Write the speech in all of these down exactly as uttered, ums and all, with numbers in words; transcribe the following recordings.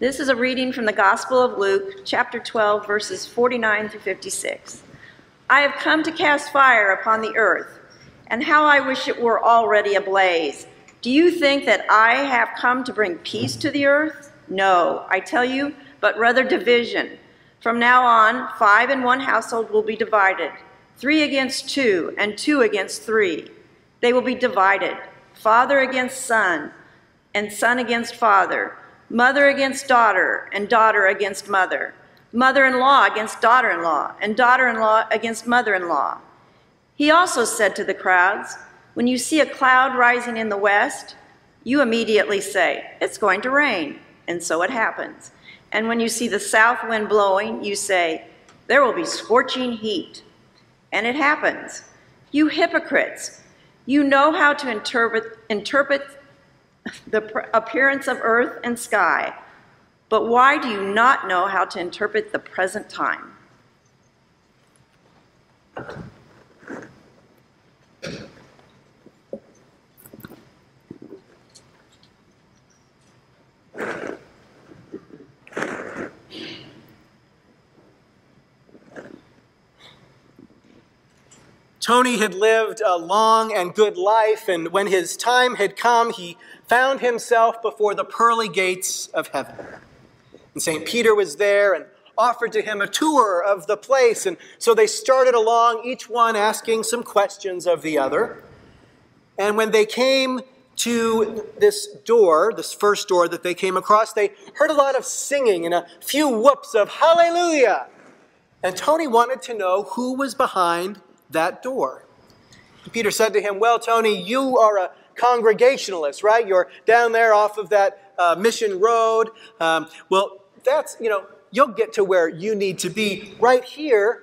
This is a reading from the Gospel of Luke, chapter twelve, verses forty-nine through fifty-six. I have come to cast fire upon the earth, and how I wish it were already ablaze. Do you think that I have come to bring peace to the earth? No, I tell you, but rather division. From now on, five in one household will be divided, three against two, and two against three. They will be divided, father against son, and son against father, mother against daughter, and daughter against mother, mother-in-law against daughter-in-law, and daughter-in-law against mother-in-law. He also said to the crowds, when you see a cloud rising in the west, you immediately say, it's going to rain, and so it happens. And when you see the south wind blowing, you say, there will be scorching heat, and it happens. You hypocrites, you know how to interpret, interpret the appearance of earth and sky, but why do you not know how to interpret the present time? Tony had lived a long and good life, and when his time had come, he found himself before the pearly gates of heaven. And Saint Peter was there and offered to him a tour of the place, and so they started along, each one asking some questions of the other. And when they came to this door, this first door that they came across, they heard a lot of singing and a few whoops of hallelujah. And Tony wanted to know who was behind that door. Peter said to him, well, Tony, you are a Congregationalist, right? You're down there off of that uh, Mission Road. Um, well, that's, you know, you'll get to where you need to be. Right here,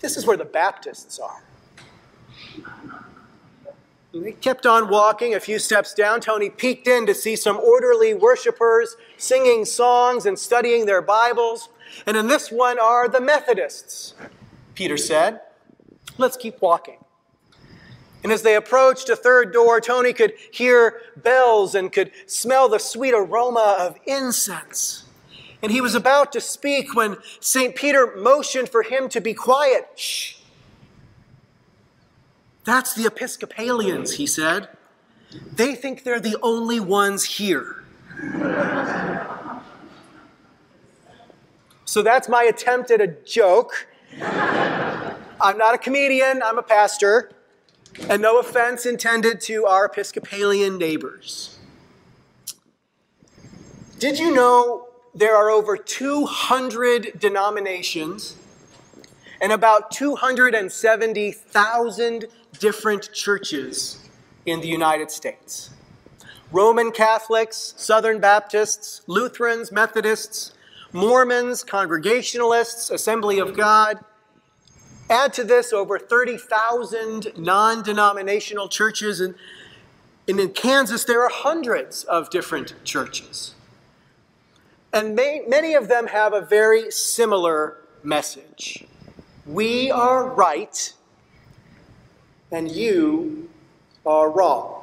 this is where the Baptists are. And they kept on walking a few steps down. Tony peeked in to see some orderly worshipers singing songs and studying their Bibles. And in this one are the Methodists, Peter said. Let's keep walking. And as they approached a third door, Tony could hear bells and could smell the sweet aroma of incense. And he was about to speak when Saint Peter motioned for him to be quiet. Shh. That's the Episcopalians, he said. They think they're the only ones here. So that's my attempt at a joke. I'm not a comedian, I'm a pastor, and no offense intended to our Episcopalian neighbors. Did you know there are over two hundred denominations and about two hundred seventy thousand different churches in the United States? Roman Catholics, Southern Baptists, Lutherans, Methodists, Mormons, Congregationalists, Assembly of God. Add to this over thirty thousand non-denominational churches, and, and in Kansas there are hundreds of different churches. And may, many of them have a very similar message. We are right, and you are wrong.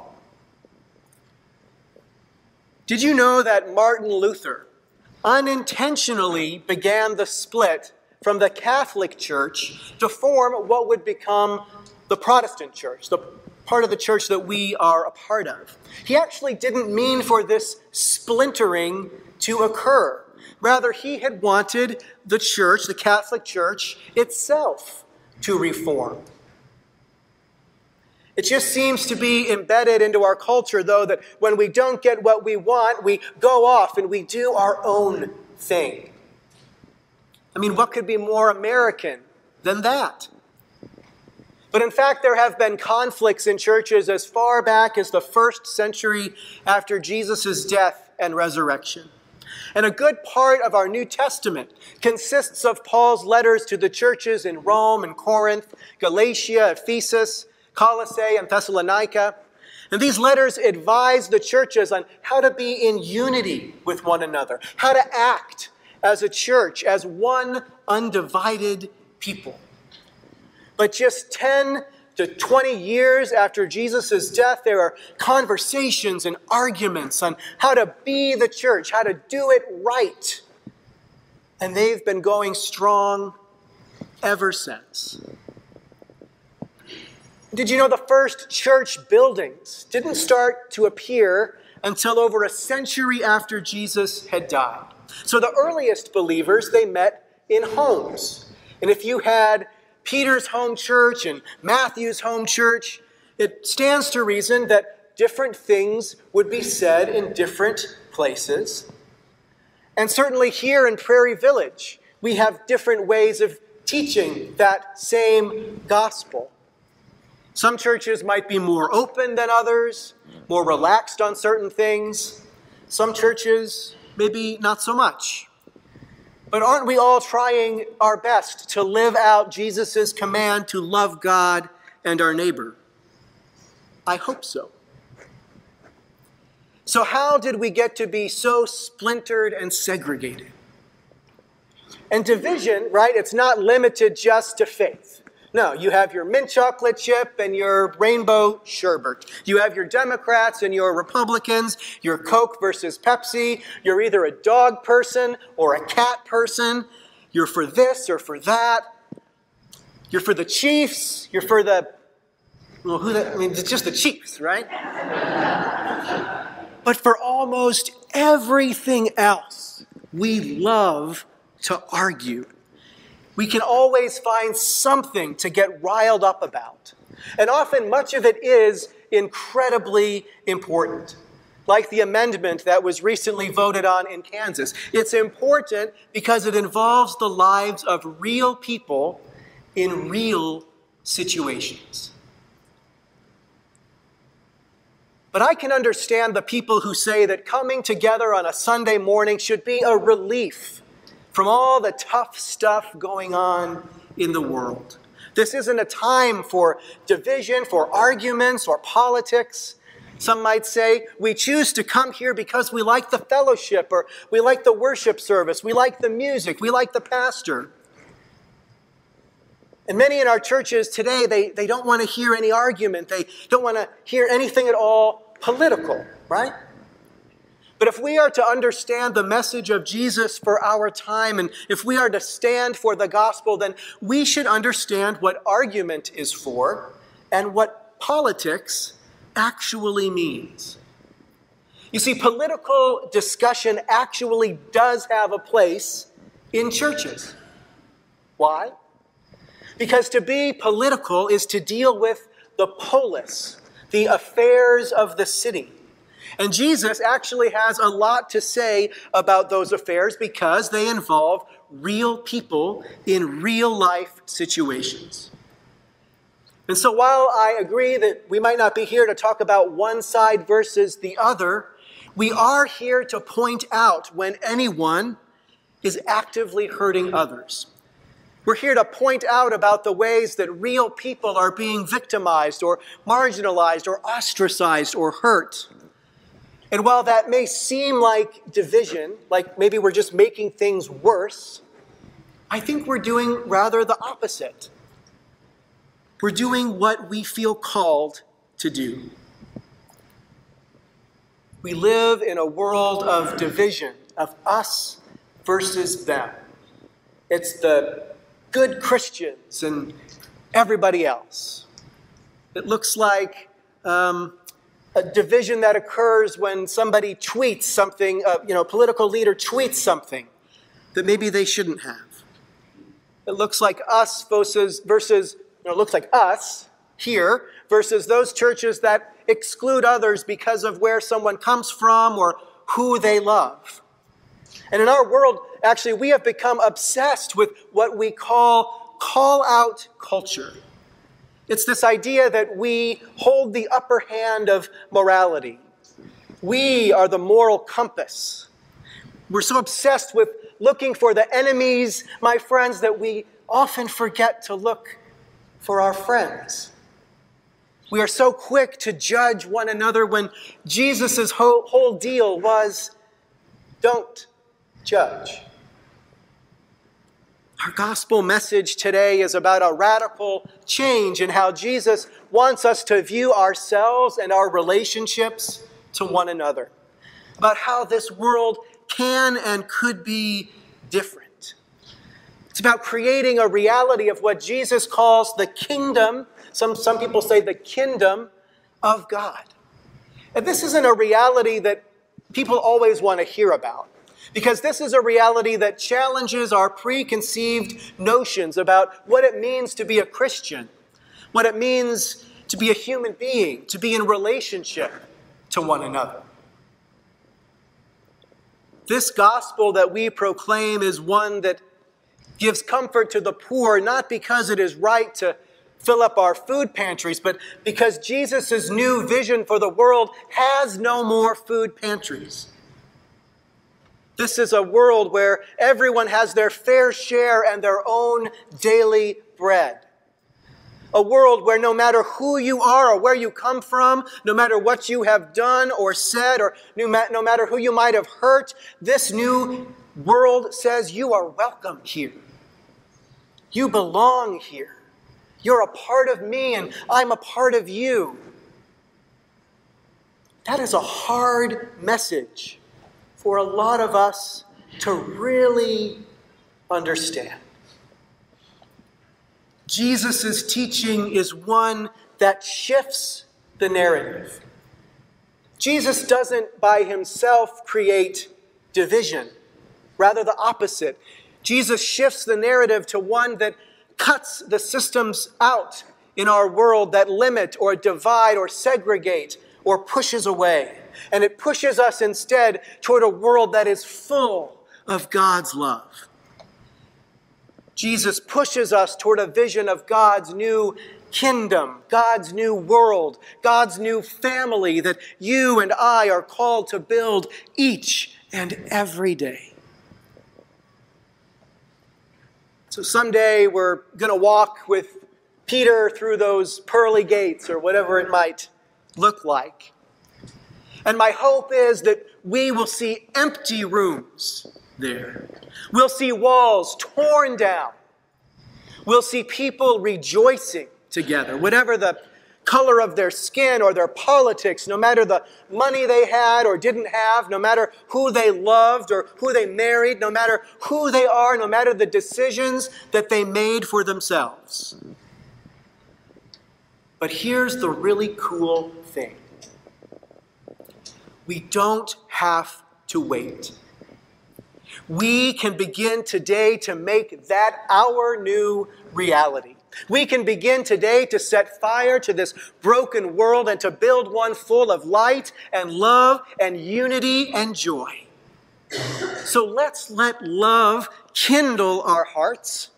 Did you know that Martin Luther unintentionally began the split from the Catholic Church to form what would become the Protestant Church, the part of the church that we are a part of? He actually didn't mean for this splintering to occur. Rather, he had wanted the church, the Catholic Church itself, to reform. It just seems to be embedded into our culture, though, that when we don't get what we want, we go off and we do our own thing. I mean, what could be more American than that? But in fact, there have been conflicts in churches as far back as the first century after Jesus' death and resurrection. And a good part of our New Testament consists of Paul's letters to the churches in Rome and Corinth, Galatia, Ephesus, Colossae, and Thessalonica. And these letters advise the churches on how to be in unity with one another, how to act as a church, as one undivided people. But just ten to twenty years after Jesus' death, there are conversations and arguments on how to be the church, how to do it right. And they've been going strong ever since. Did you know the first church buildings didn't start to appear until over a century after Jesus had died? So the earliest believers, they met in homes. And if you had Peter's home church and Matthew's home church, it stands to reason that different things would be said in different places. And certainly here in Prairie Village, we have different ways of teaching that same gospel. Some churches might be more open than others, more relaxed on certain things. Some churches, maybe not so much. But aren't we all trying our best to live out Jesus' command to love God and our neighbor? I hope so. So how did we get to be so splintered and segregated? And division, right, it's not limited just to faith. No, you have your mint chocolate chip and your rainbow sherbet. You have your Democrats and your Republicans, your Coke versus Pepsi. You're either a dog person or a cat person. You're for this or for that. You're for the Chiefs. You're for the, well, who the, I mean, it's just the Chiefs, right? But for almost everything else, we love to argue. We can always find something to get riled up about. And often much of it is incredibly important, like the amendment that was recently voted on in Kansas. It's important because it involves the lives of real people in real situations. But I can understand the people who say that coming together on a Sunday morning should be a relief from all the tough stuff going on in the world. This isn't a time for division, for arguments, or politics. Some might say, we choose to come here because we like the fellowship, or we like the worship service, we like the music, we like the pastor. And many in our churches today, they, they don't want to hear any argument. They don't want to hear anything at all political, right? But if we are to understand the message of Jesus for our time, and if we are to stand for the gospel, then we should understand what argument is for and what politics actually means. You see, political discussion actually does have a place in churches. Why? Because to be political is to deal with the polis, the affairs of the city. And Jesus actually has a lot to say about those affairs because they involve real people in real life situations. And so while I agree that we might not be here to talk about one side versus the other, we are here to point out when anyone is actively hurting others. We're here to point out about the ways that real people are being victimized or marginalized or ostracized or hurt. And while that may seem like division, like maybe we're just making things worse, I think we're doing rather the opposite. We're doing what we feel called to do. We live in a world of division, of us versus them. It's the good Christians and everybody else. It looks like um, a division that occurs when somebody tweets something, uh, you know, a political leader tweets something that maybe they shouldn't have. It looks like us versus, versus you know, it looks like us here versus those churches that exclude others because of where someone comes from or who they love. And in our world, actually, we have become obsessed with what we call call-out culture. It's this idea that we hold the upper hand of morality. We are the moral compass. We're so obsessed with looking for the enemies, my friends, that we often forget to look for our friends. We are so quick to judge one another when Jesus' whole, whole deal was, don't judge. Our gospel message today is about a radical change in how Jesus wants us to view ourselves and our relationships to one another, about how this world can and could be different. It's about creating a reality of what Jesus calls the kingdom, some, some people say the kingdom of God. And this isn't a reality that people always want to hear about, because this is a reality that challenges our preconceived notions about what it means to be a Christian, what it means to be a human being, to be in relationship to one another. This gospel that we proclaim is one that gives comfort to the poor, not because it is right to fill up our food pantries, but because Jesus' new vision for the world has no more food pantries. This is a world where everyone has their fair share and their own daily bread. A world where no matter who you are or where you come from, no matter what you have done or said, or no matter who you might have hurt, this new world says you are welcome here. You belong here. You're a part of me and I'm a part of you. That is a hard message for a lot of us to really understand. Jesus' teaching is one that shifts the narrative. Jesus doesn't by himself create division, rather the opposite. Jesus shifts the narrative to one that cuts the systems out in our world that limit or divide or segregate or pushes away. And it pushes us instead toward a world that is full of God's love. Jesus pushes us toward a vision of God's new kingdom, God's new world, God's new family that you and I are called to build each and every day. So someday we're going to walk with Peter through those pearly gates or whatever it might look like. And my hope is that we will see empty rooms there. We'll see walls torn down. We'll see people rejoicing together, whatever the color of their skin or their politics, no matter the money they had or didn't have, no matter who they loved or who they married, no matter who they are, no matter the decisions that they made for themselves. But here's the really cool thing. We don't have to wait. We can begin today to make that our new reality. We can begin today to set fire to this broken world and to build one full of light and love and unity and joy. So let's let love kindle our hearts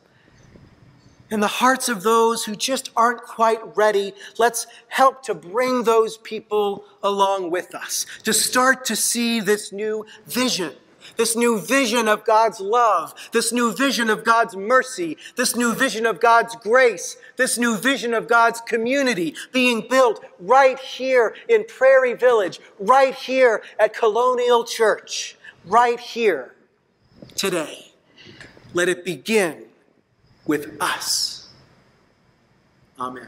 and the hearts of those who just aren't quite ready. Let's help to bring those people along with us, to start to see this new vision, this new vision of God's love, this new vision of God's mercy, this new vision of God's grace, this new vision of God's community being built right here in Prairie Village, right here at Colonial Church, right here today. Let it begin with us. Amen.